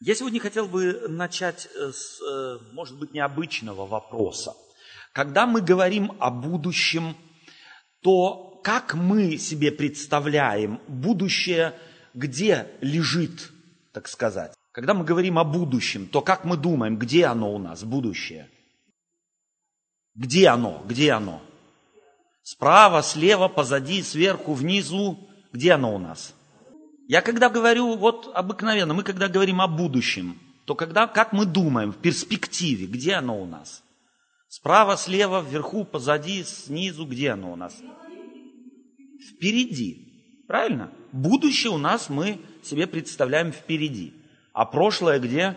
Я сегодня хотел бы начать с, может быть, необычного вопроса. Когда мы говорим о будущем, то как мы себе представляем будущее, где лежит, так сказать? Когда мы говорим о будущем, то как мы думаем, где оно у нас, будущее? Где оно? Где оно? Справа, слева, позади, сверху, внизу. Где оно у нас? Я когда говорю, вот обыкновенно, мы когда говорим о будущем, то когда, как мы думаем, в перспективе, где оно у нас? Справа, слева, вверху, позади, снизу, где оно у нас? Впереди, правильно? Будущее у нас мы себе представляем впереди, а прошлое где?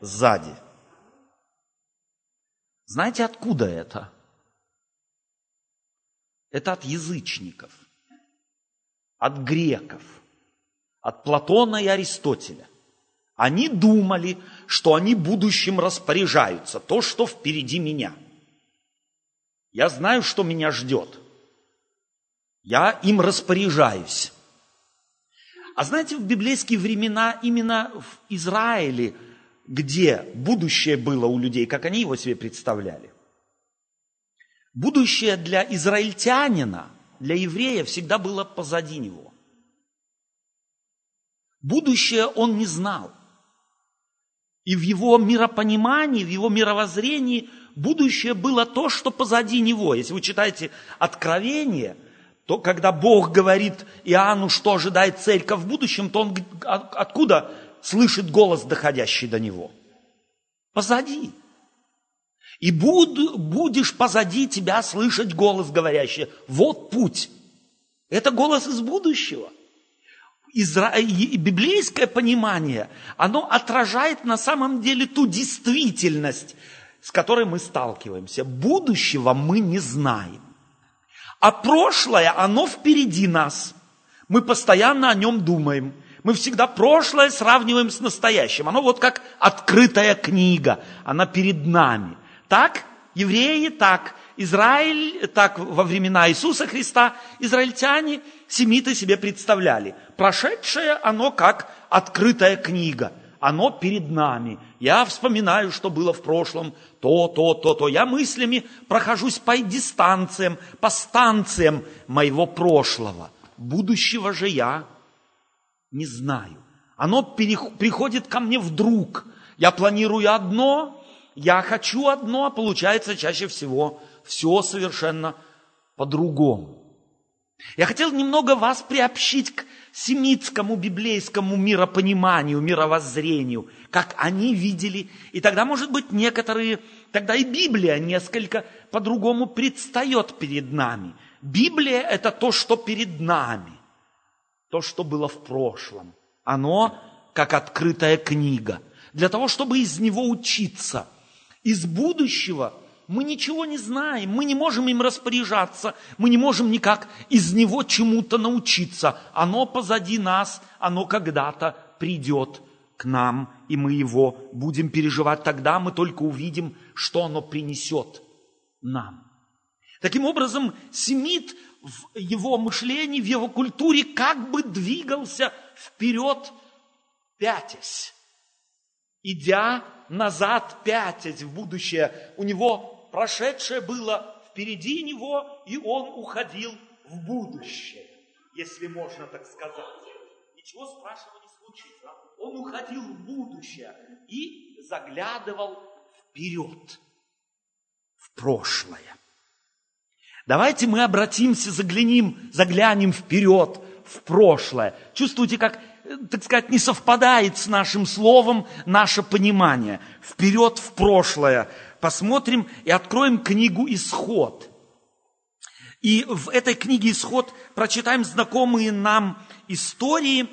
Сзади. Знаете, откуда это? Это от язычников, от греков, от Платона и Аристотеля. Они думали, что они будущим распоряжаются, то, что впереди меня. Я знаю, что меня ждет. Я им распоряжаюсь. А знаете, в библейские времена именно в Израиле, где будущее было у людей, как они его себе представляли. Будущее для израильтянина, для еврея всегда было позади него. Будущее он не знал. И в его миропонимании, в его мировоззрении будущее было то, что позади него. Если вы читаете Откровение, то когда Бог говорит Иоанну, что ожидает церковь в будущем, то он откуда слышит голос, доходящий до него? Позади. И будешь позади тебя слышать голос, говорящий, вот путь. Это голос из будущего. Библейское понимание, оно отражает на самом деле ту действительность, с которой мы сталкиваемся. Будущего мы не знаем. А прошлое, оно впереди нас. Мы постоянно о нем думаем. Мы всегда прошлое сравниваем с настоящим. Оно вот как открытая книга, она перед нами. Так евреи, так Израиль, так во времена Иисуса Христа израильтяне, семиты себе представляли. Прошедшее оно как открытая книга, оно перед нами. Я вспоминаю, что было в прошлом, то. Я мыслями прохожусь по дистанциям, по станциям моего прошлого. Будущего же я не знаю. Оно приходит ко мне вдруг. Я планирую одно. Я хочу одно, а получается чаще всего все совершенно по-другому. Я хотел немного вас приобщить к семитскому библейскому миропониманию, мировоззрению, как они видели. И тогда, может быть, тогда и Библия несколько по-другому предстает перед нами. Библия – это то, что перед нами, то, что было в прошлом. Оно как открытая книга, для того, чтобы из него учиться. Из будущего мы ничего не знаем, мы не можем им распоряжаться, мы не можем никак из него чему-то научиться. Оно позади нас, оно когда-то придет к нам, и мы его будем переживать. Тогда мы только увидим, что оно принесет нам. Таким образом, семит в его мышлении, в его культуре как бы двигался вперед, пятясь, идя назад, пятясь в будущее. У него прошедшее было впереди него, и он уходил в будущее, если можно так сказать. Ничего страшного не случится. Он уходил в будущее и заглядывал вперед, в прошлое. Давайте мы обратимся, заглянем вперед, в прошлое. Чувствуете, как, так сказать, не совпадает с нашим словом наше понимание. Вперед в прошлое. Посмотрим и откроем книгу «Исход». И в этой книге «Исход» прочитаем знакомые нам истории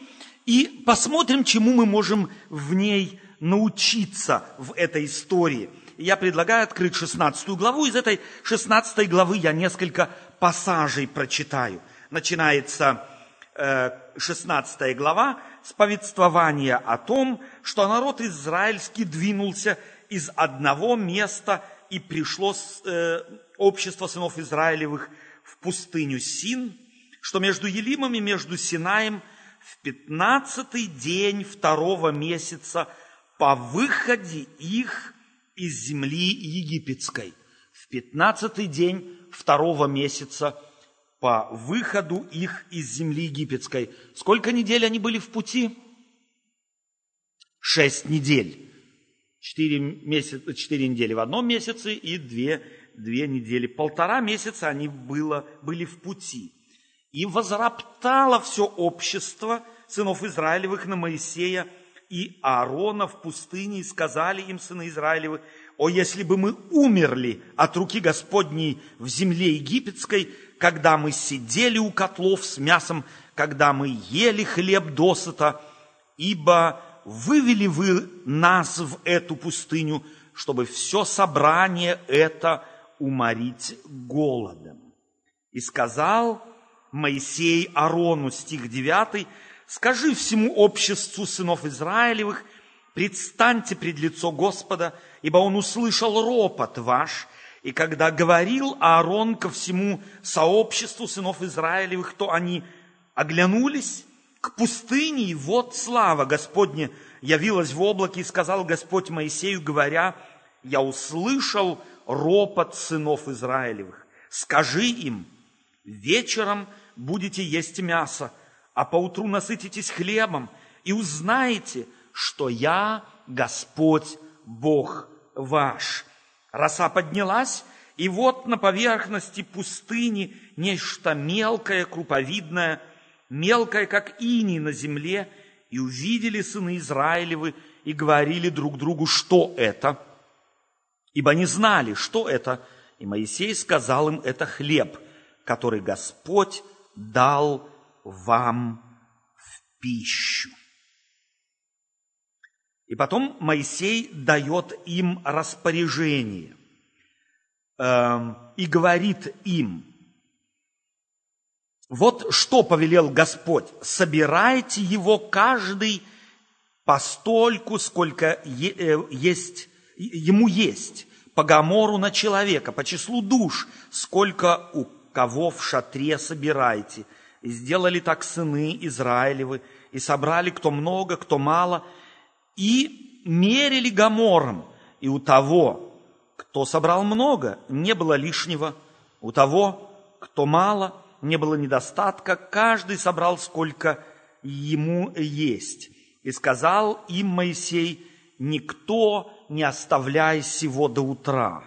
и посмотрим, чему мы можем в ней научиться, в этой истории. Я предлагаю открыть 16 главу. Из этой 16 главы я несколько пассажей прочитаю. Начинается 16 глава с повествования о том, что народ израильский двинулся из одного места и пришло общество сынов Израилевых в пустыню Син, что между Елимом и между Синаем в 15-й день 2-го месяца по выходе их из земли египетской, в 15-й день 2-го месяца по выходу их из земли египетской. Сколько недель они были в пути? 6 недель. 4 недели в одном месяце и 2 недели. 1,5 месяца они были в пути. И возроптало все общество сынов Израилевых на Моисея и Аарона в пустыне, и сказали им сыны Израилевы: «О, если бы мы умерли от руки Господней в земле египетской, когда мы сидели у котлов с мясом, когда мы ели хлеб досыта, ибо вывели вы нас в эту пустыню, чтобы все собрание это уморить голодом». И сказал Моисей Аарону, стих 9, «Скажи всему обществу сынов Израилевых: предстаньте пред лицо Господа, ибо Он услышал ропот ваш. И когда говорил Аарон ко всему сообществу сынов Израилевых, то они оглянулись к пустыне, и вот слава Господня явилась в облаке, и сказал Господь Моисею, говоря: «Я услышал ропот сынов Израилевых. Скажи им: вечером будете есть мясо, а поутру насытитесь хлебом, и узнаете, что я Господь Бог ваш». Роса поднялась, и вот на поверхности пустыни нечто мелкое, круповидное, мелкое, как иней на земле, и увидели сыны Израилевы и говорили друг другу: «Что это?» Ибо не знали, что это. И Моисей сказал им: «Это хлеб, который Господь дал вам в пищу». И потом Моисей дает им распоряжение и говорит им: «Вот что повелел Господь: собирайте его каждый постольку, сколько ему есть, по гомору на человека, по числу душ, сколько у кого в шатре собирайте». И сделали так сыны Израилевы, и собрали кто много, кто мало, и мерили гомором, и у того, кто собрал много, не было лишнего, у того, кто мало, не было недостатка, каждый собрал, сколько ему есть. И сказал им Моисей: «Никто не оставляй сего до утра».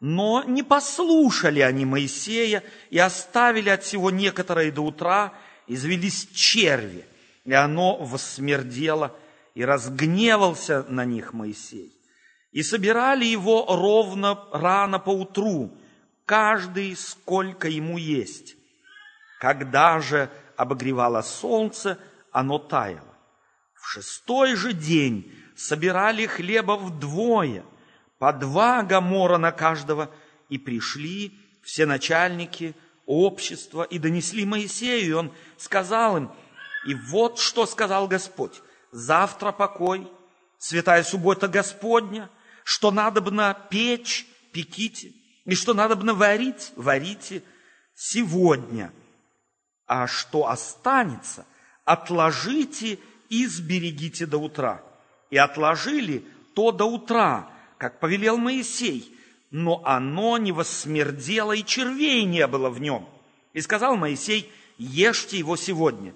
Но не послушали они Моисея и оставили от сего некоторое до утра, извелись черви, и оно восмердело, и разгневался на них Моисей. И собирали его ровно рано поутру, каждый сколько ему есть. Когда же обогревало солнце, оно таяло. В 6-й же день собирали хлеба вдвое, по 2 гомора на каждого, и пришли все начальники общества и донесли Моисею, и он сказал им: «И вот что сказал Господь: завтра покой, святая суббота Господня, что надобно печь, пеките, и что надобно варить, варите сегодня, а что останется, отложите и сберегите до утра». И отложили то до утра, как повелел Моисей, но оно не восмердело, и червей не было в нем. И сказал Моисей: «Ешьте его сегодня,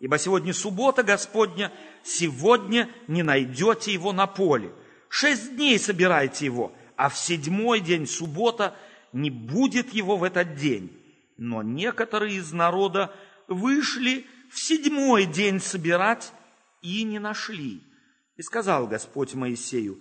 ибо сегодня суббота Господня, сегодня не найдете его на поле. 6 дней собирайте его, а в 7-й день суббота не будет его в этот день». Но некоторые из народа вышли в 7-й день собирать и не нашли. И сказал Господь Моисею: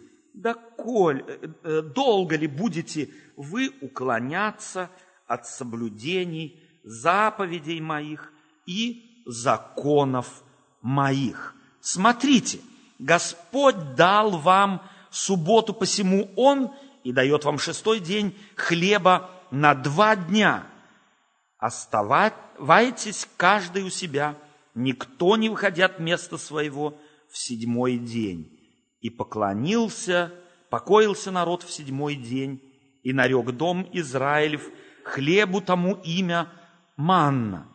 «Долго ли будете вы уклоняться от соблюдений заповедей моих и законов моих? Смотрите, Господь дал вам субботу, посему Он и дает вам 6-й день хлеба на 2 дня. Оставайтесь каждый у себя, никто не выходя от места своего в 7-й день». И покоился народ в 7-й день, и нарек дом Израилев хлебу тому имя манна.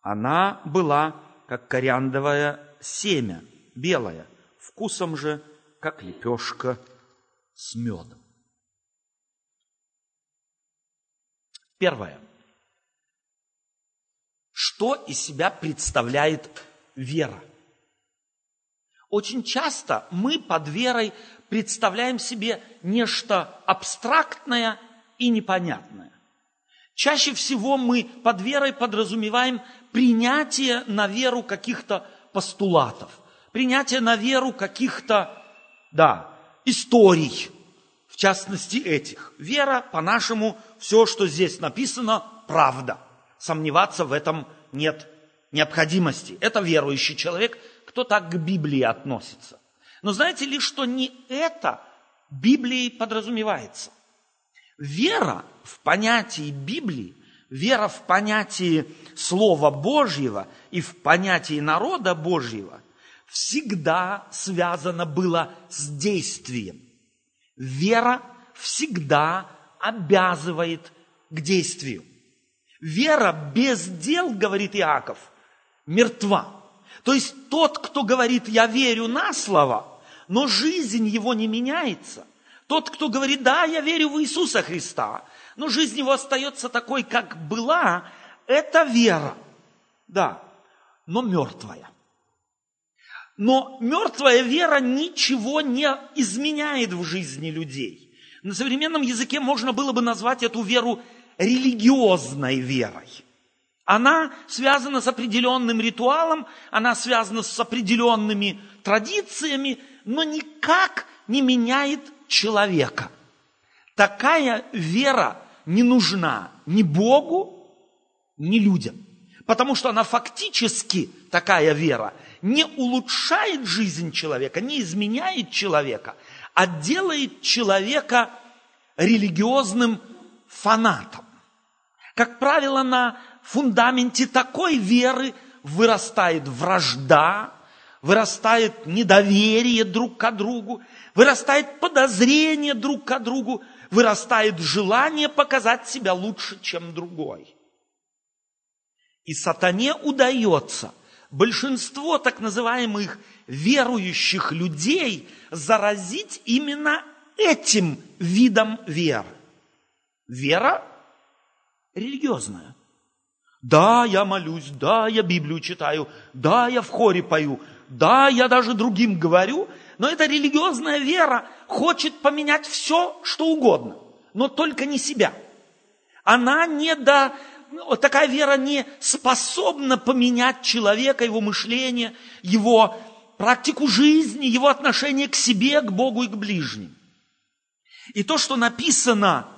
Она была, как кориандовое семя, белая, вкусом же, как лепешка с медом. Первое. Что из себя представляет вера? Очень часто мы под верой представляем себе нечто абстрактное и непонятное. Чаще всего мы под верой подразумеваем принятие на веру каких-то постулатов, принятие на веру каких-то, историй, в частности этих. Вера, по-нашему, все, что здесь написано, правда. Сомневаться в этом нет необходимости. Это верующий человек, кто так к Библии относится. Но знаете ли, что не это Библией подразумевается? Вера в понятии Библии, вера в понятии Слова Божьего и в понятии народа Божьего всегда связана была с действием. Вера всегда обязывает к действию. Вера без дел, говорит Иаков, мертва. То есть тот, кто говорит, я верю на слово, но жизнь его не меняется. Тот, кто говорит, да, я верю в Иисуса Христа, но жизнь его остается такой, как была, это вера, но мертвая. Но мертвая вера ничего не изменяет в жизни людей. На современном языке можно было бы назвать эту веру религиозной верой. Она связана с определенным ритуалом, она связана с определенными традициями, но никак не меняет человека. Такая вера не нужна ни Богу, ни людям, потому что она фактически, такая вера, не улучшает жизнь человека, не изменяет человека, а делает человека религиозным фанатом. Как правило, на фундаменте такой веры вырастает вражда, вырастает недоверие друг к другу, вырастает подозрение друг к другу, вырастает желание показать себя лучше, чем другой. И сатане удается большинство так называемых верующих людей заразить именно этим видом веры. Вера религиозная. Да, я молюсь, да, я Библию читаю, да, я в хоре пою, да, я даже другим говорю, но эта религиозная вера хочет поменять все, что угодно, но только не себя. Такая вера не способна поменять человека, его мышление, его практику жизни, его отношение к себе, к Богу и к ближним. И то, что написано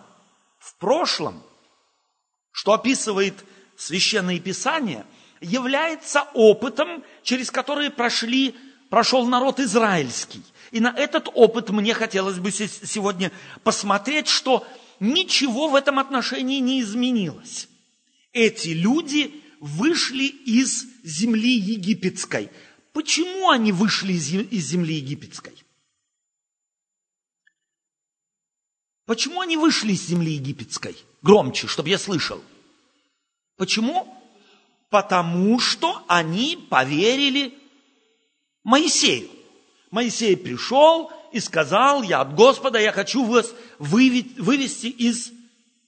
в прошлом, что описывает Священное Писание, является опытом, через который прошел народ израильский. И на этот опыт мне хотелось бы сегодня посмотреть, что ничего в этом отношении не изменилось. Эти люди вышли из земли египетской. Почему они вышли из земли египетской? Почему они вышли из земли египетской? Громче, чтобы я слышал. Почему? Потому что они поверили Моисею. Моисей пришел и сказал, я от Господа, я хочу вас вывести из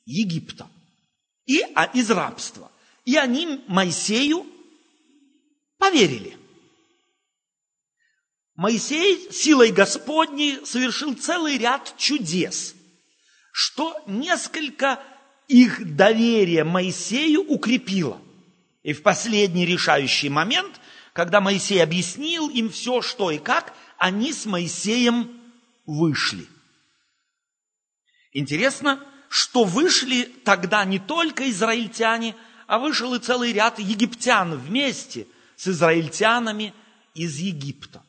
Египта. И из рабства. И они Моисею поверили. Моисей силой Господней совершил целый ряд чудес, что несколько их доверие Моисею укрепило. И в последний решающий момент, когда Моисей объяснил им все, что и как, они с Моисеем вышли. Интересно, что вышли тогда не только израильтяне, а вышел и целый ряд египтян вместе с израильтянами из Египта.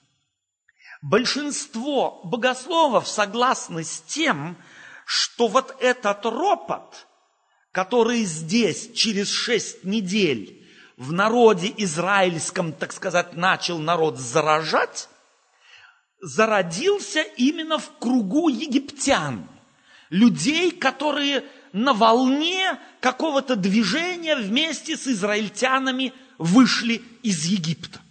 Большинство богословов согласны с тем, что вот этот ропот, который здесь через 6 недель в народе израильском, так сказать, начал народ заражать, зародился именно в кругу египтян. Людей, которые на волне какого-то движения вместе с израильтянами вышли из Египта.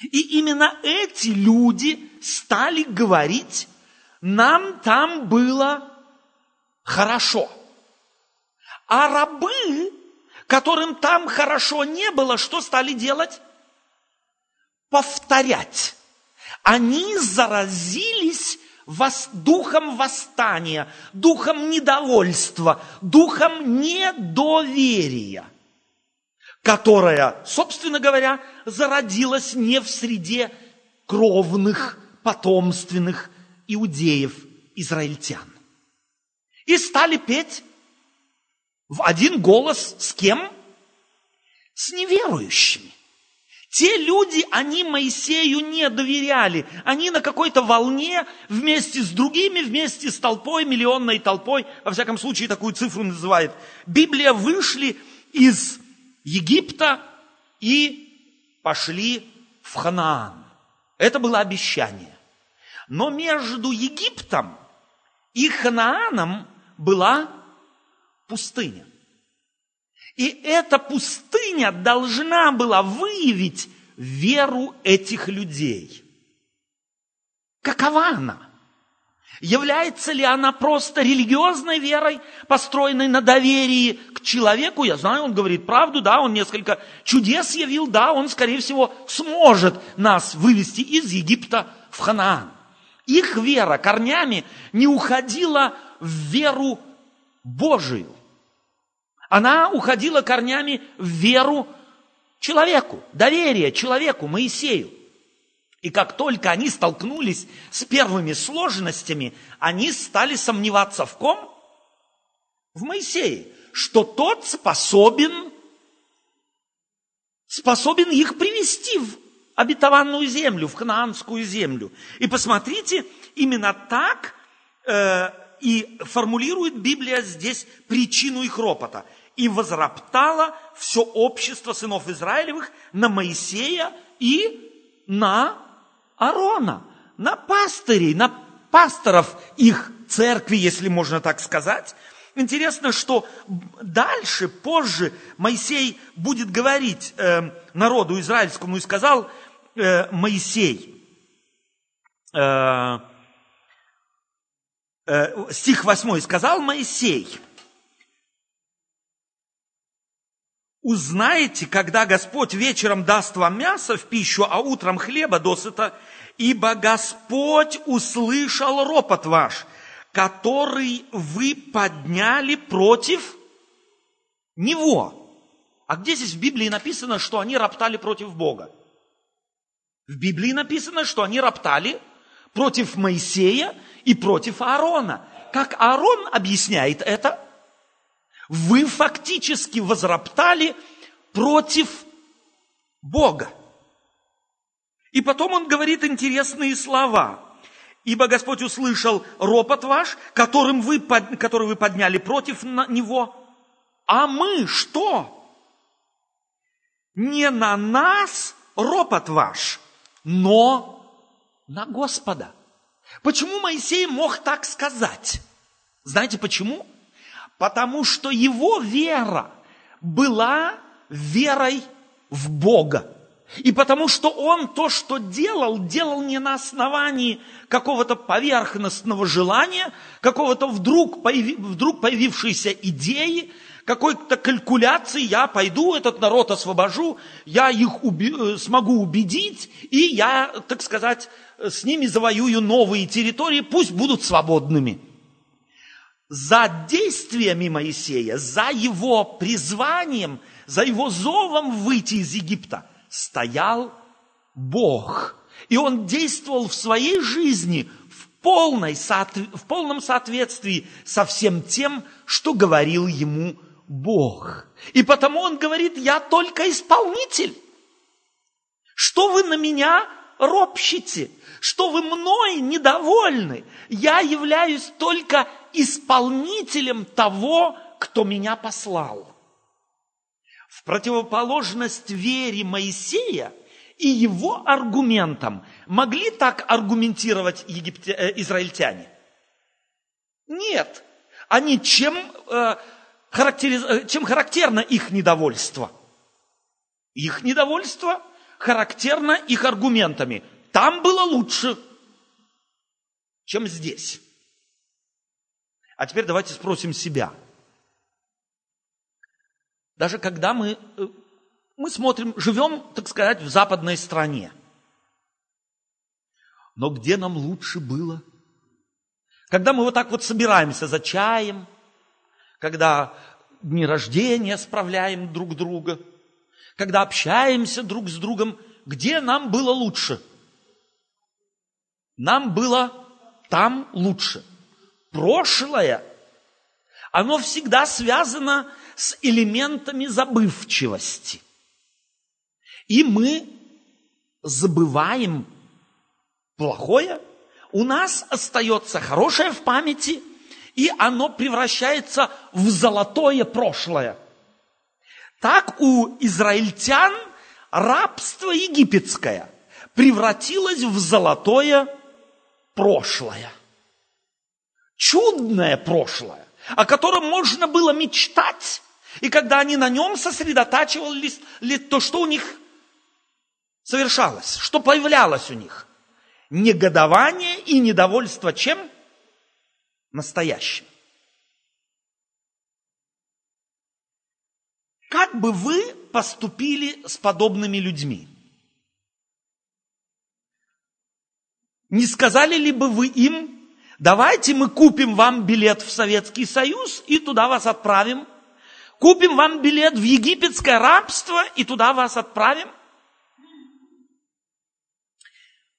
И именно эти люди стали говорить: нам там было хорошо. А рабы, которым там хорошо не было, что стали делать? Повторять. Они заразились духом восстания, духом недовольства, духом недоверия, которое, собственно говоря, зародилось не в среде кровных, потомственных иудеев, израильтян. И стали петь в один голос с кем? С неверующими. Те люди, они Моисею не доверяли. Они на какой-то волне вместе с другими, вместе с толпой, миллионной толпой, во всяком случае такую цифру называет Библия, вышли из Египта и пошли в Ханаан. Это было обещание. Но между Египтом и Ханааном была пустыня. И эта пустыня должна была выявить веру этих людей. Какова она? Является ли она просто религиозной верой, построенной на доверии к человеку? Я знаю, он говорит правду, да, он несколько чудес явил, да, он, скорее всего, сможет нас вывести из Египта в Ханаан. Их вера корнями не уходила в веру Божию. Она уходила корнями в веру человеку, доверие человеку, Моисею. И как только они столкнулись с первыми сложностями, они стали сомневаться в ком? В Моисее, что тот способен их привести в обетованную землю, в ханаанскую землю. И посмотрите, именно так и формулирует Библия здесь причину их ропота. «И возроптало все общество сынов Израилевых на Моисея и на Аарона», на пастырей, на пасторов их церкви, если можно так сказать. Интересно, что дальше, позже Моисей будет говорить народу израильскому, и сказал Моисей, стих 8, сказал Моисей: «Узнаете, когда Господь вечером даст вам мясо в пищу, а утром хлеба досыта, ибо Господь услышал ропот ваш, который вы подняли против Него». А где здесь в Библии написано, что они роптали против Бога? В Библии написано, что они роптали против Моисея и против Аарона. Как Аарон объясняет это? Вы фактически возроптали против Бога. И потом он говорит интересные слова. «Ибо Господь услышал ропот ваш, который вы подняли против Него. А мы что? Не на нас ропот ваш, но на Господа». Почему Моисей мог так сказать? Знаете почему? Потому что его вера была верой в Бога. И потому что он то, что делал не на основании какого-то поверхностного желания, какого-то вдруг появившейся идеи, какой-то калькуляции: я пойду, этот народ освобожу, я их смогу убедить, и я, так сказать, с ними завоюю новые территории, пусть будут свободными. За действиями Моисея, за его призванием, за его зовом выйти из Египта стоял Бог. И он действовал в своей жизни в полном соответствии со всем тем, что говорил ему Бог. И потому он говорит: я только исполнитель. Что вы на меня ропщите? Что вы мной недовольны? Я являюсь только исполнителем того, кто меня послал. В противоположность вере Моисея и его аргументам могли так аргументировать израильтяне? Нет. Они чем характерно их недовольство? Их недовольство характерно их аргументами. Там было лучше, чем здесь. А теперь давайте спросим себя. Даже когда мы смотрим, живем, так сказать, в западной стране. Но где нам лучше было? Когда мы вот так вот собираемся за чаем, когда дни рождения справляем друг друга, когда общаемся друг с другом, где нам было лучше? Нам было там лучше. Прошлое, оно всегда связано с элементами забывчивости. И мы забываем плохое, у нас остается хорошее в памяти, и оно превращается в золотое прошлое. Так у израильтян рабство египетское превратилось в золотое прошлое. Чудное прошлое, о котором можно было мечтать. И когда они на нем сосредотачивались, то что у них совершалось, что появлялось у них? Негодование и недовольство чем? Настоящим. Как бы вы поступили с подобными людьми? Не сказали ли бы вы им: давайте мы купим вам билет в Советский Союз и туда вас отправим. Купим вам билет в египетское рабство и туда вас отправим.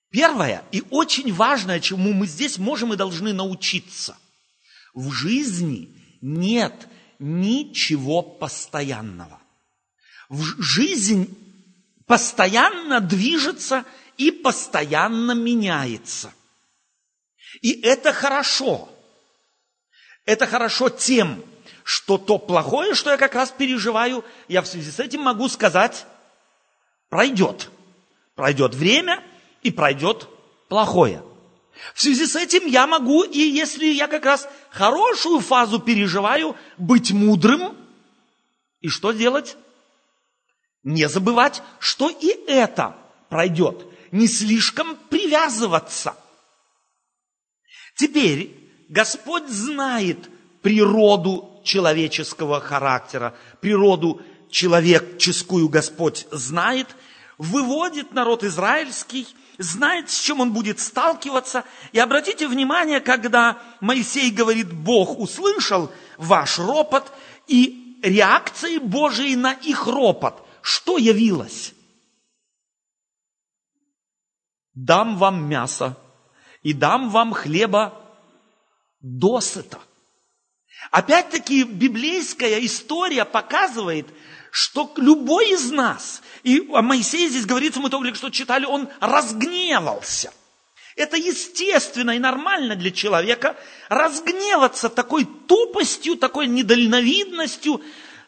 Первое и очень важное, чему мы здесь можем и должны научиться. В жизни нет ничего постоянного. Жизнь постоянно движется и постоянно меняется. И это хорошо. Это хорошо тем, что то плохое, что я как раз переживаю, я в связи с этим могу сказать, пройдет. Пройдет время и пройдет плохое. В связи с этим я могу, и если я как раз хорошую фазу переживаю, быть мудрым. И что делать? Не забывать, что и это пройдет. Не слишком привязываться. Теперь Господь знает природу человеческого характера, природу человеческую Господь знает, выводит народ израильский, знает, с чем он будет сталкиваться. И обратите внимание, когда Моисей говорит: Бог услышал ваш ропот, и реакции Божией на их ропот, что явилось? Дам вам мясо. И дам вам хлеба досыта. Опять-таки библейская история показывает, что любой из нас, и Моисей здесь говорится, мы только что читали, он разгневался. Это естественно и нормально для человека разгневаться такой тупостью, такой недальновидностью,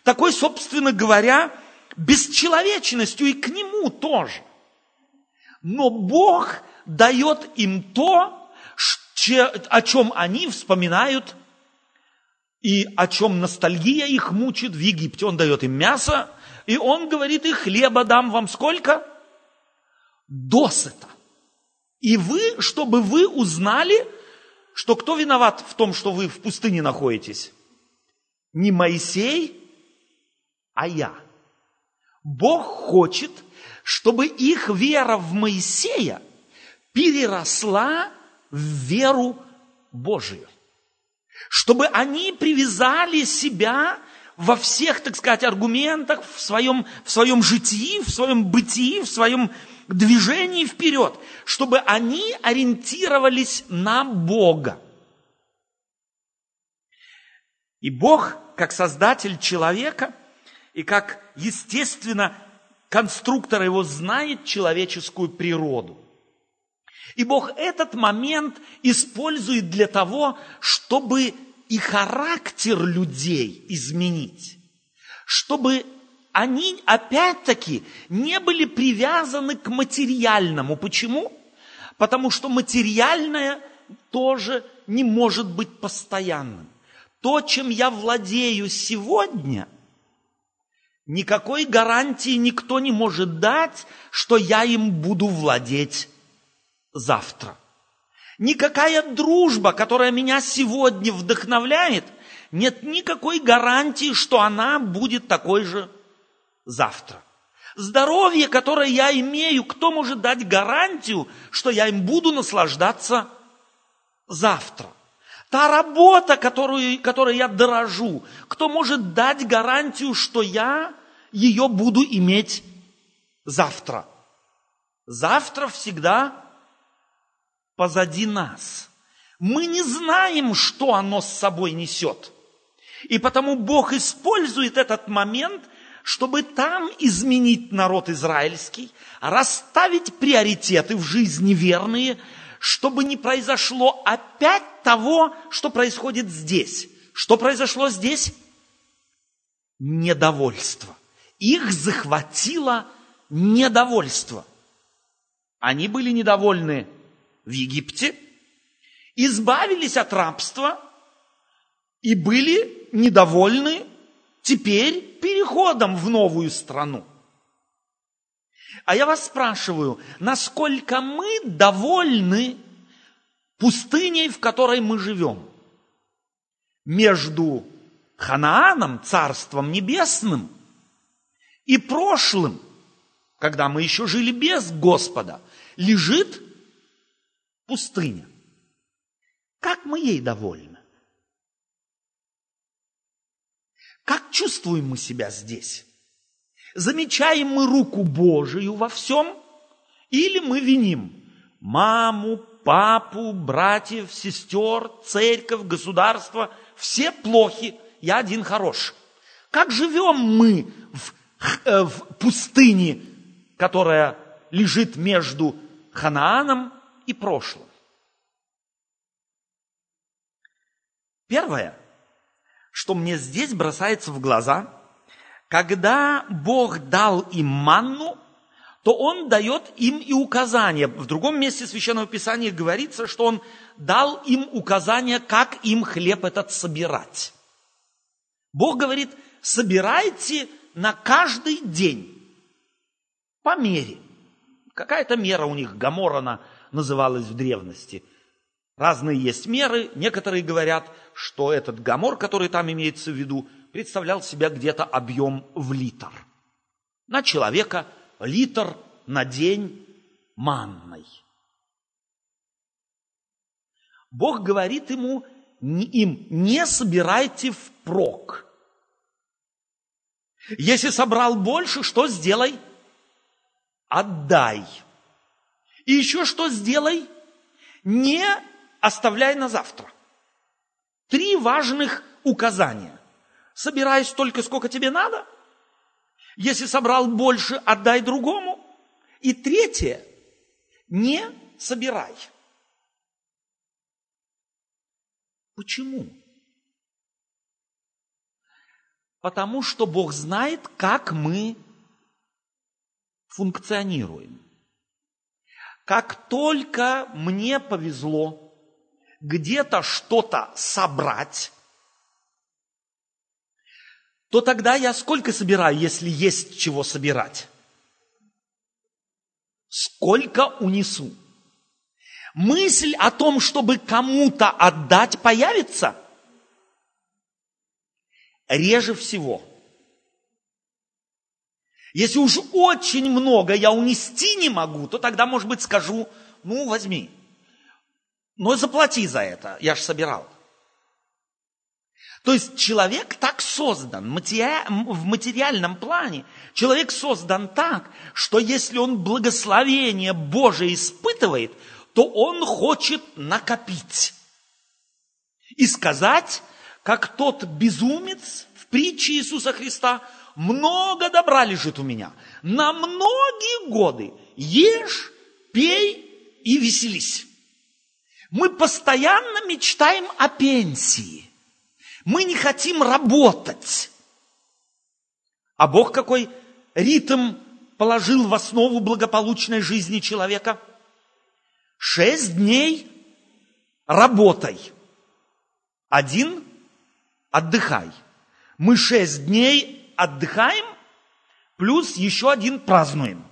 такой, собственно говоря, бесчеловечностью и к нему тоже. Но Бог дает им то, о чем они вспоминают и о чем ностальгия их мучит в Египте. Он дает им мясо, и он говорит: и хлеба дам вам сколько? Досыта. И вы, чтобы вы узнали, что кто виноват в том, что вы в пустыне находитесь? Не Моисей, а я. Бог хочет, чтобы их вера в Моисея переросла в веру Божию. Чтобы они привязали себя во всех, так сказать, аргументах, в своем житии, в своем бытии, в своем движении вперед. Чтобы они ориентировались на Бога. И Бог, как создатель человека, и как, естественно, конструктор его, знает человеческую природу. И Бог этот момент использует для того, чтобы и характер людей изменить. Чтобы они, опять-таки, не были привязаны к материальному. Почему? Потому что материальное тоже не может быть постоянным. То, чем я владею сегодня, Никакой гарантии никто не может дать, что я им буду владеть завтра. Никакая дружба, которая меня сегодня вдохновляет, нет никакой гарантии, что она будет такой же завтра. Здоровье, которое я имею, кто может дать гарантию, что я им буду наслаждаться завтра? Та работа, которой я дорожу, кто может дать гарантию, что я ее буду иметь завтра? Завтра всегда позади нас. Мы не знаем, что оно с собой несет. И потому Бог использует этот момент, чтобы там изменить народ израильский, расставить приоритеты в жизни верные, чтобы не произошло опять того, что происходит здесь. Что произошло здесь? Недовольство. Их захватило недовольство. Они были недовольны в Египте, избавились от рабства и были недовольны теперь переходом в новую страну. А я вас спрашиваю, насколько мы довольны пустыней, в которой мы живем? Между Ханааном, Царством Небесным, и прошлым, когда мы еще жили без Господа, лежит пустыня. Как мы ей довольны? Как чувствуем мы себя здесь? Замечаем мы руку Божию во всем или мы виним маму, папу, братьев, сестер, церковь, государство? Все плохи, я один хорош. Как живем мы в пустыне, которая лежит между Ханааном и прошлым? Первое, что мне здесь бросается в глаза – когда Бог дал им манну, то Он дает им и указания. В другом месте Священного Писания говорится, что Он дал им указания, как им хлеб этот собирать. Бог говорит, собирайте на каждый день по мере. Какая-то мера у них, гоморана называлась в древности. Разные есть меры. Некоторые говорят, что этот гомор, который там имеется в виду, представлял себя где-то объем в литр. На человека литр на день манной. Бог говорит им, не собирайте впрок. Если собрал больше, что сделай? Отдай. И еще что сделай? Не оставляй на завтра. Три важных указания. Собирай столько, сколько тебе надо. Если собрал больше, отдай другому. И третье, не собирай. Почему? Потому что Бог знает, как мы функционируем. Как только мне повезло где-то что-то собрать, то тогда я сколько собираю, если есть чего собирать? Сколько унесу? Мысль о том, чтобы кому-то отдать, появится реже всего. Если уж очень много я унести не могу, то тогда, может быть, скажу, ну, возьми, но заплати за это, я же собирал. То есть человек так создан, в материальном плане, человек создан так, что если он благословение Божие испытывает, то он хочет накопить. И сказать, как тот безумец в притче Иисуса Христа, много добра лежит у меня, на многие годы ешь, пей и веселись. Мы постоянно мечтаем о пенсии. Мы не хотим работать. А Бог какой ритм положил в основу благополучной жизни человека? 6 дней работай, 1 отдыхай. Мы 6 дней отдыхаем, плюс еще один празднуем.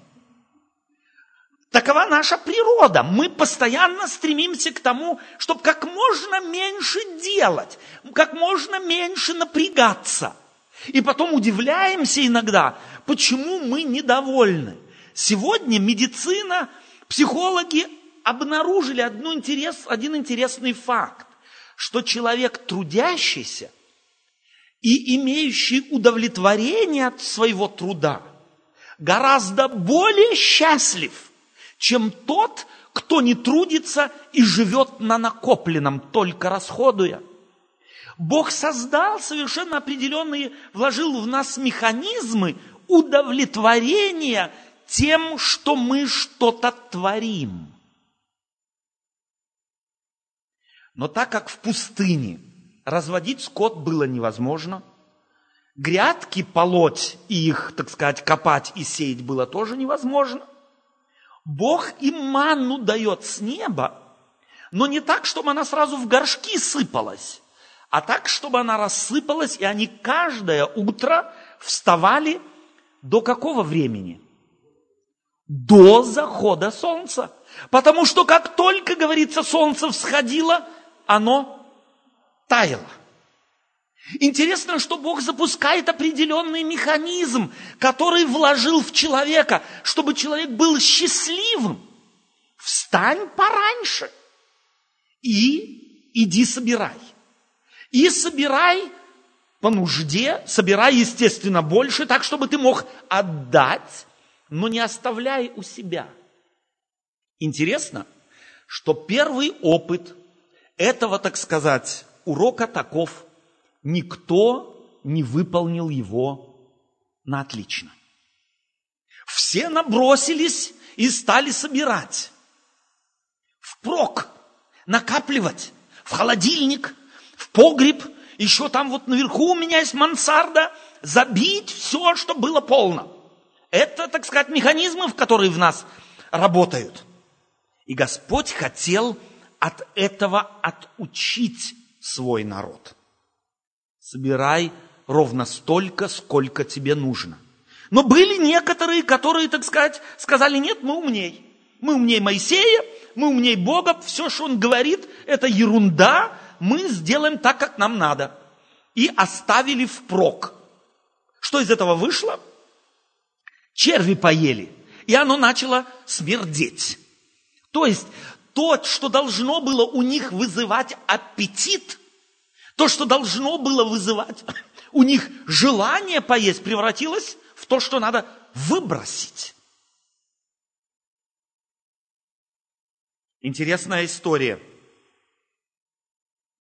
Такова наша природа. Мы постоянно стремимся к тому, чтобы как можно меньше делать, как можно меньше напрягаться. И потом удивляемся иногда, почему мы недовольны. Сегодня медицина, психологи обнаружили один интересный факт, что человек трудящийся и имеющий удовлетворение от своего труда гораздо более счастлив, чем тот, кто не трудится и живет на накопленном, только расходуя. Бог создал совершенно определенные, вложил в нас механизмы удовлетворения тем, что мы что-то творим. Но так как в пустыне разводить скот было невозможно, грядки полоть и их, так сказать, копать и сеять было тоже невозможно, Бог им манну дает с неба, но не так, чтобы она сразу в горшки сыпалась, а так, чтобы она рассыпалась, и они каждое утро вставали до какого времени? До захода солнца. Потому что как только, говорится, солнце всходило, оно таяло. Интересно, что Бог запускает определенный механизм, который вложил в человека, чтобы человек был счастливым. Встань пораньше и иди собирай. И собирай по нужде, собирай, естественно, больше, так, чтобы ты мог отдать, но не оставляй у себя. Интересно, что первый опыт этого, так сказать, урока таков: никто не выполнил его на отлично. Все набросились и стали собирать. Впрок накапливать, в холодильник, в погреб, еще там вот наверху у меня есть мансарда, забить все, что было полно. Это, так сказать, механизмы, которые в нас работают. И Господь хотел от этого отучить свой народ. Собирай ровно столько, сколько тебе нужно. Но были некоторые, которые, так сказать, сказали: нет, мы умней. Мы умней Моисея, мы умней Бога, все, что он говорит, это ерунда, мы сделаем так, как нам надо. И оставили впрок. Что из этого вышло? Черви поели, и оно начало смердеть. То есть то, что должно было у них вызывать аппетит, то, что должно было вызывать у них желание поесть, превратилось в то, что надо выбросить. Интересная история.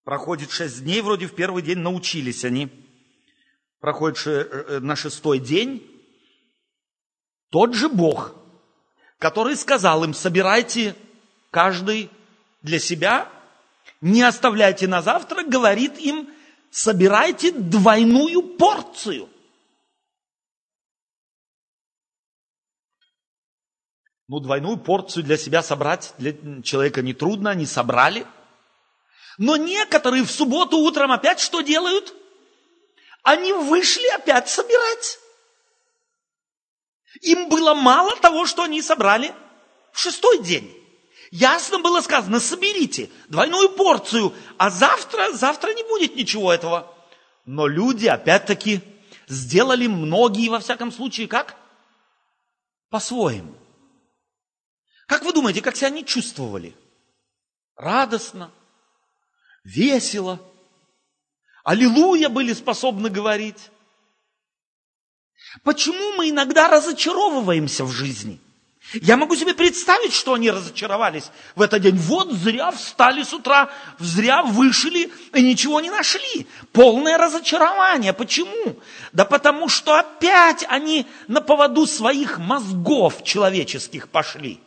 Проходит 6 дней, вроде в первый день научились они. Проходит на 6-й день. Тот же Бог, который сказал им: собирайте каждый для себя, не оставляйте на завтра, говорит им: собирайте двойную порцию. Ну, двойную порцию для себя собрать для человека нетрудно, они собрали. Но некоторые в субботу утром опять что делают? Они вышли опять собирать. Им было мало того, что они собрали в 6-й день. Ясно было сказано: соберите двойную порцию, а завтра не будет ничего этого. Но люди, опять-таки, сделали многие, во всяком случае, как? По-своему. Как вы думаете, как себя они чувствовали? Радостно, весело, аллилуйя были способны говорить. Почему мы иногда разочаровываемся в жизни? Я могу себе представить, что они разочаровались в этот день. Вот зря встали с утра, зря вышли и ничего не нашли. Полное разочарование. Почему? Да потому что опять они на поводу своих мозгов человеческих пошли,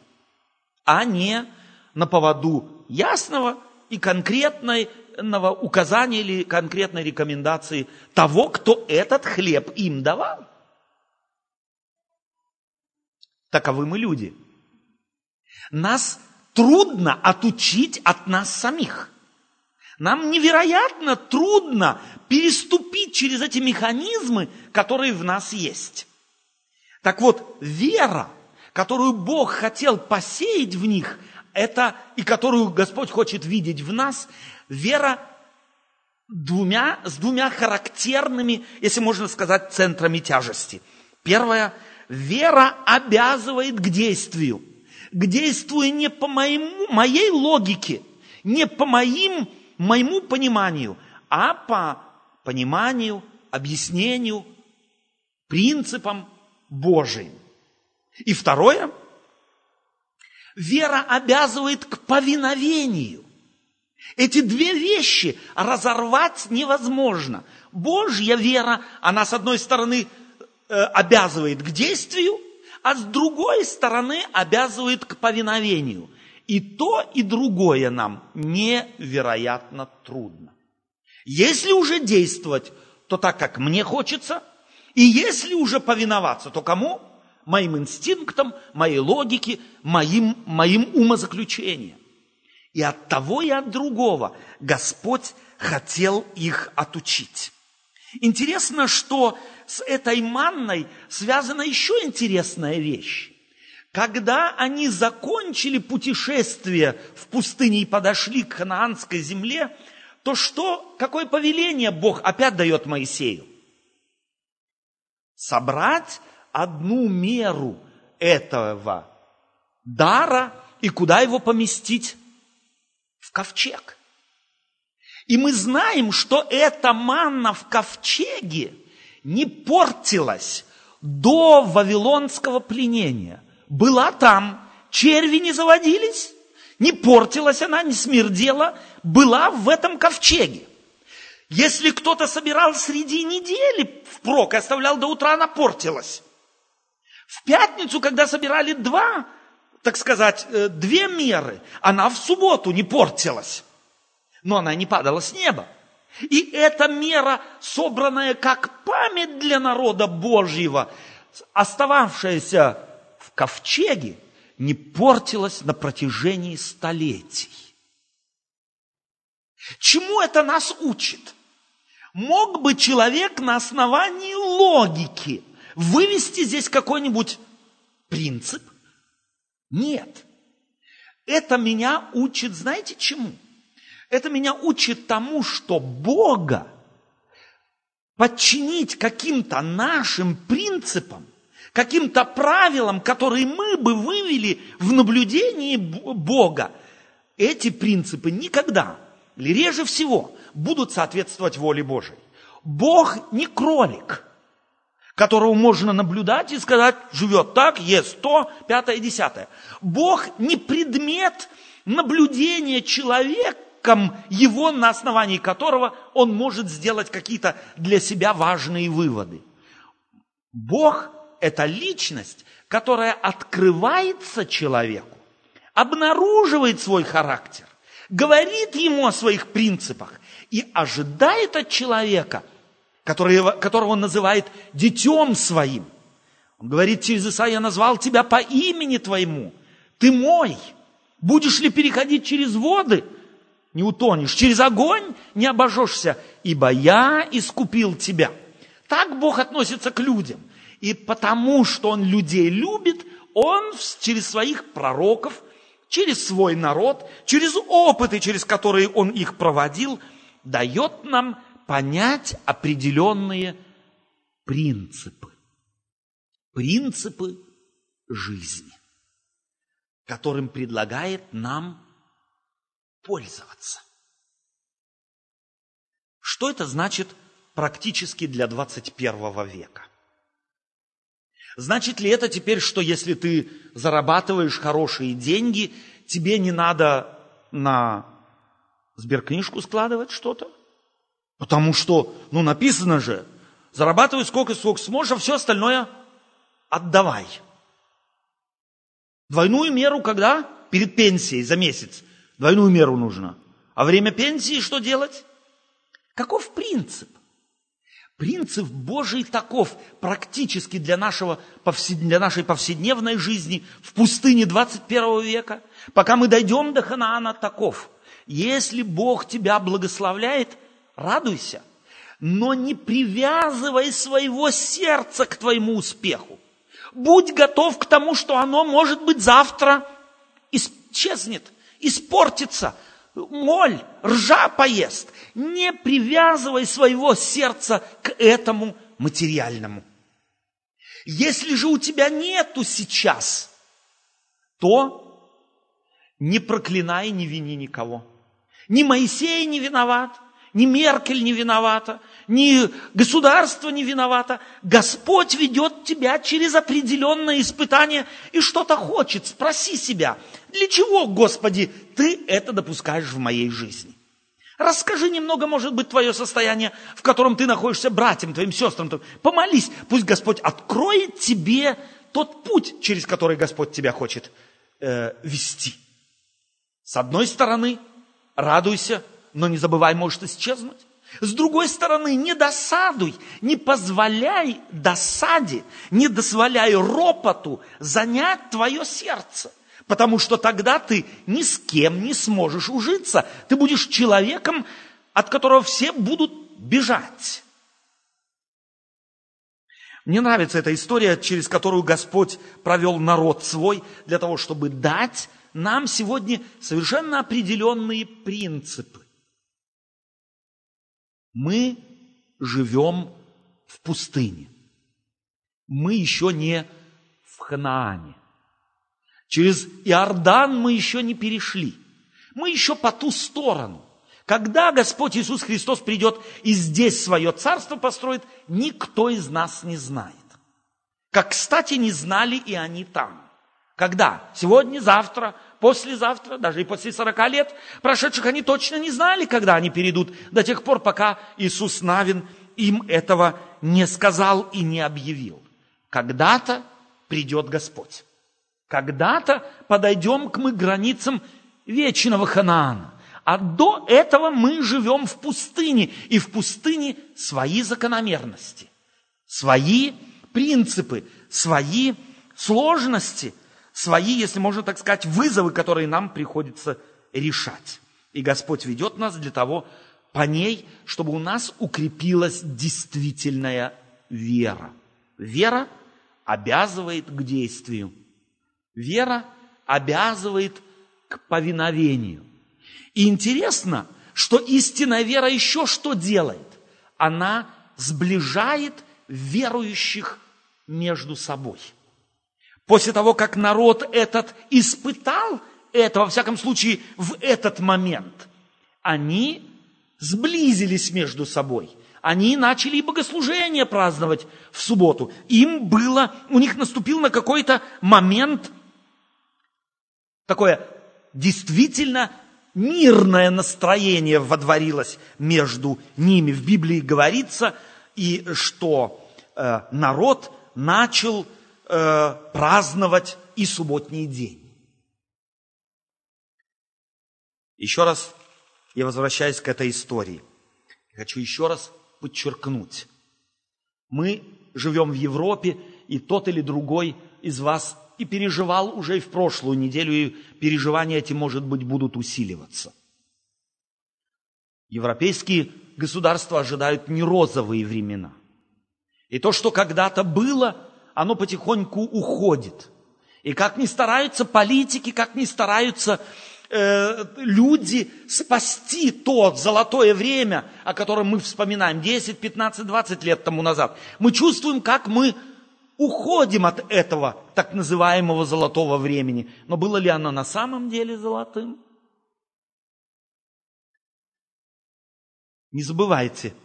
а не на поводу ясного и конкретного указания или конкретной рекомендации того, кто этот хлеб им давал. Таковы мы люди. Нас трудно отучить от нас самих. Нам невероятно трудно переступить через эти механизмы, которые в нас есть. Так вот, вера, которую Бог хотел посеять в них, это, и которую Господь хочет видеть в нас, вера с двумя характерными, если можно сказать, центрами тяжести. Первое, вера обязывает к действию. К действию не по моей логике, не по моему пониманию, а по пониманию, объяснению, принципам Божьим. И второе, вера обязывает к повиновению. Эти две вещи разорвать невозможно. Божья вера, она с одной стороны обязывает к действию, а с другой стороны обязывает к повиновению. И то, и другое нам невероятно трудно. Если уже действовать, то так, как мне хочется, и если уже повиноваться, то кому? Моим инстинктам, моей логике, моим умозаключениям. И от того, и от другого Господь хотел их отучить. Интересно, что с этой манной связана еще интересная вещь. Когда они закончили путешествие в пустыне и подошли к ханаанской земле, то какое повеление Бог опять дает Моисею? Собрать одну меру этого дара и куда его поместить? В ковчег. И мы знаем, что эта манна в ковчеге не портилась до вавилонского пленения. Была там, черви не заводились, не портилась она, не смердела, была в этом ковчеге. Если кто-то собирал среди недели впрок и оставлял до утра, она портилась. В пятницу, когда собирали две меры, она в субботу не портилась, но она не падала с неба. И эта мера, собранная как память для народа Божьего, остававшаяся в ковчеге, не портилась на протяжении столетий. Чему это нас учит? Мог бы человек на основании логики вывести здесь какой-нибудь принцип? Нет. Это меня учит, знаете чему? Это меня учит тому, что Бога подчинить каким-то нашим принципам, каким-то правилам, которые мы бы вывели в наблюдении Бога, эти принципы никогда или реже всего будут соответствовать воле Божией. Бог не кролик, которого можно наблюдать и сказать, живет так, ест то, пятое, десятое. Бог не предмет наблюдения человеком, его на основании которого он может сделать какие-то для себя важные выводы. Бог – это личность, которая открывается человеку, обнаруживает свой характер, говорит ему о своих принципах и ожидает от человека, которого он называет детем своим. Он говорит через Исаию, я назвал тебя по имени твоему, ты мой. Будешь ли переходить через воды, не утонешь, через огонь не обожжешься, ибо я искупил тебя. Так Бог относится к людям. И потому, что он людей любит, он через своих пророков, через свой народ, через опыты, через которые он их проводил, дает нам понять определенные принципы. Принципы жизни, которым предлагает нам пользоваться. Что это значит практически для 21 века? Значит ли это теперь, что если ты зарабатываешь хорошие деньги, тебе не надо на сберкнижку складывать что-то? Потому что, написано же, зарабатывай сколько сможешь, а все остальное отдавай. Двойную меру когда? Перед пенсией за месяц. Двойную меру нужно. А время пенсии что делать? Каков принцип? Принцип Божий таков практически для нашей повседневной жизни в пустыне 21 века. Пока мы дойдем до Ханаана, таков. Если Бог тебя благословляет, радуйся, но не привязывай своего сердца к твоему успеху. Будь готов к тому, что оно, может быть, завтра исчезнет, испортится, моль, ржа поест. Не привязывай своего сердца к этому материальному. Если же у тебя нету сейчас, то не проклинай, не вини никого. Ни Моисей не виноват, ни Меркель не виновата, ни государство не виновато. Господь ведет тебя через определенное испытание и что-то хочет. Спроси себя, для чего, Господи, ты это допускаешь в моей жизни? Расскажи немного, может быть, твое состояние, в котором ты находишься братьям, твоим сестрам. Помолись, пусть Господь откроет тебе тот путь, через который Господь тебя хочет вести. С одной стороны, радуйся, но не забывай, может исчезнуть. С другой стороны, не досадуй, не позволяй досаде, не дозволяй ропоту занять твое сердце. Потому что тогда ты ни с кем не сможешь ужиться. Ты будешь человеком, от которого все будут бежать. Мне нравится эта история, через которую Господь провел народ свой, для того, чтобы дать нам сегодня совершенно определенные принципы. Мы живем в пустыне. Мы еще не в Ханаане. Через Иордан мы еще не перешли. Мы еще по ту сторону. Когда Господь Иисус Христос придет и здесь свое царство построит, никто из нас не знает. Как, кстати, не знали и они там. Когда? Сегодня, завтра, послезавтра, даже и после 40 лет прошедших они точно не знали, когда они перейдут, до тех пор, пока Иисус Навин им этого не сказал и не объявил. Когда-то придет Господь. Когда-то подойдем мы к границам вечного Ханаана. А до этого мы живем в пустыне, и в пустыне свои закономерности, свои принципы, свои сложности, свои, если можно так сказать, вызовы, которые нам приходится решать. И Господь ведет нас для того, по ней, чтобы у нас укрепилась действительная вера. Вера обязывает к действию. Вера обязывает к повиновению. И интересно, что истинная вера еще что делает? Она сближает верующих между собой. После того, как народ этот испытал это, во всяком случае, в этот момент, они сблизились между собой. Они начали и богослужение праздновать в субботу. Им было, у них наступил на какой-то момент такое действительно мирное настроение водворилось между ними. В Библии говорится, и что народ начал праздновать и субботний день. Еще раз я возвращаюсь к этой истории. Хочу еще раз подчеркнуть. Мы живем в Европе, и тот или другой из вас и переживал уже и в прошлую неделю, и переживания эти, может быть, будут усиливаться. Европейские государства ожидают не розовые времена. И то, что когда-то было, оно потихоньку уходит. И как ни стараются политики, как ни стараются люди спасти то золотое время, о котором мы вспоминаем 10, 15, 20 лет тому назад, мы чувствуем, как мы уходим от этого так называемого золотого времени. Но было ли оно на самом деле золотым? Не забывайте,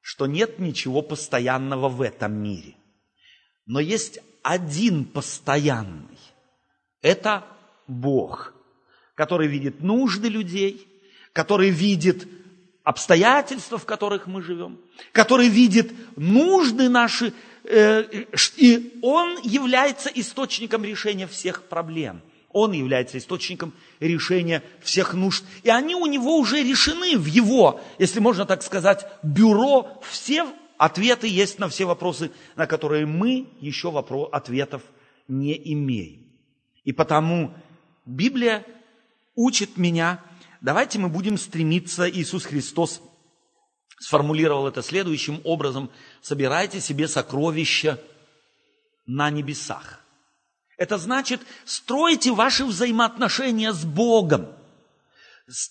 что нет ничего постоянного в этом мире. Но есть один постоянный. Это Бог, который видит нужды людей, который видит обстоятельства, в которых мы живем, который видит нужды наши, и Он является источником решения всех проблем. Он является источником решения всех нужд. И они у Него уже решены в Его, если можно так сказать, бюро. Все ответы есть на все вопросы, на которые мы еще ответов не имеем. И потому Библия учит меня, давайте мы будем стремиться, Иисус Христос сформулировал это следующим образом: собирайте себе сокровища на небесах. Это значит, стройте ваши взаимоотношения с Богом.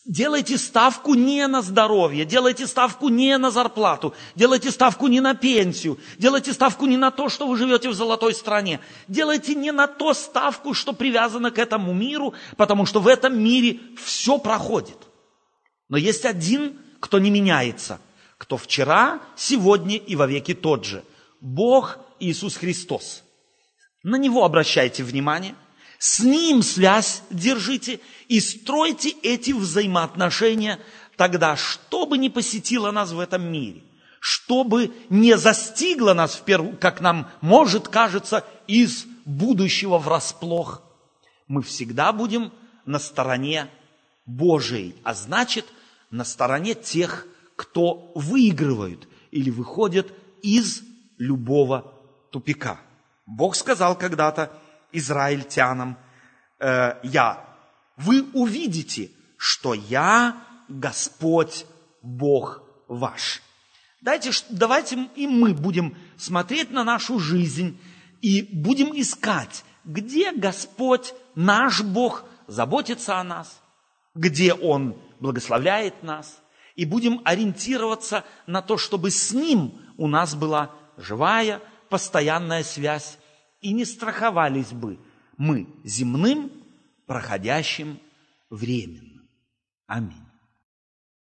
Делайте ставку не на здоровье, делайте ставку не на зарплату, делайте ставку не на пенсию, делайте ставку не на то, что вы живете в золотой стране, делайте не на то ставку, что привязано к этому миру, потому что в этом мире все проходит. Но есть один, кто не меняется, кто вчера, сегодня и вовеки тот же. Бог Иисус Христос. На Него обращайте внимание, с Ним связь держите и стройте эти взаимоотношения тогда, что бы ни посетило нас в этом мире, что бы не застигло нас, как нам может кажется, из будущего врасплох, мы всегда будем на стороне Божией, а значит, на стороне тех, кто выигрывают или выходят из любого тупика. Бог сказал когда-то израильтянам: вы увидите, что я Господь Бог ваш. Давайте и мы будем смотреть на нашу жизнь и будем искать, где Господь, наш Бог, заботится о нас, где Он благословляет нас, и будем ориентироваться на то, чтобы с Ним у нас была живая, постоянная связь, и не страховались бы мы земным, проходящим, временным. Аминь.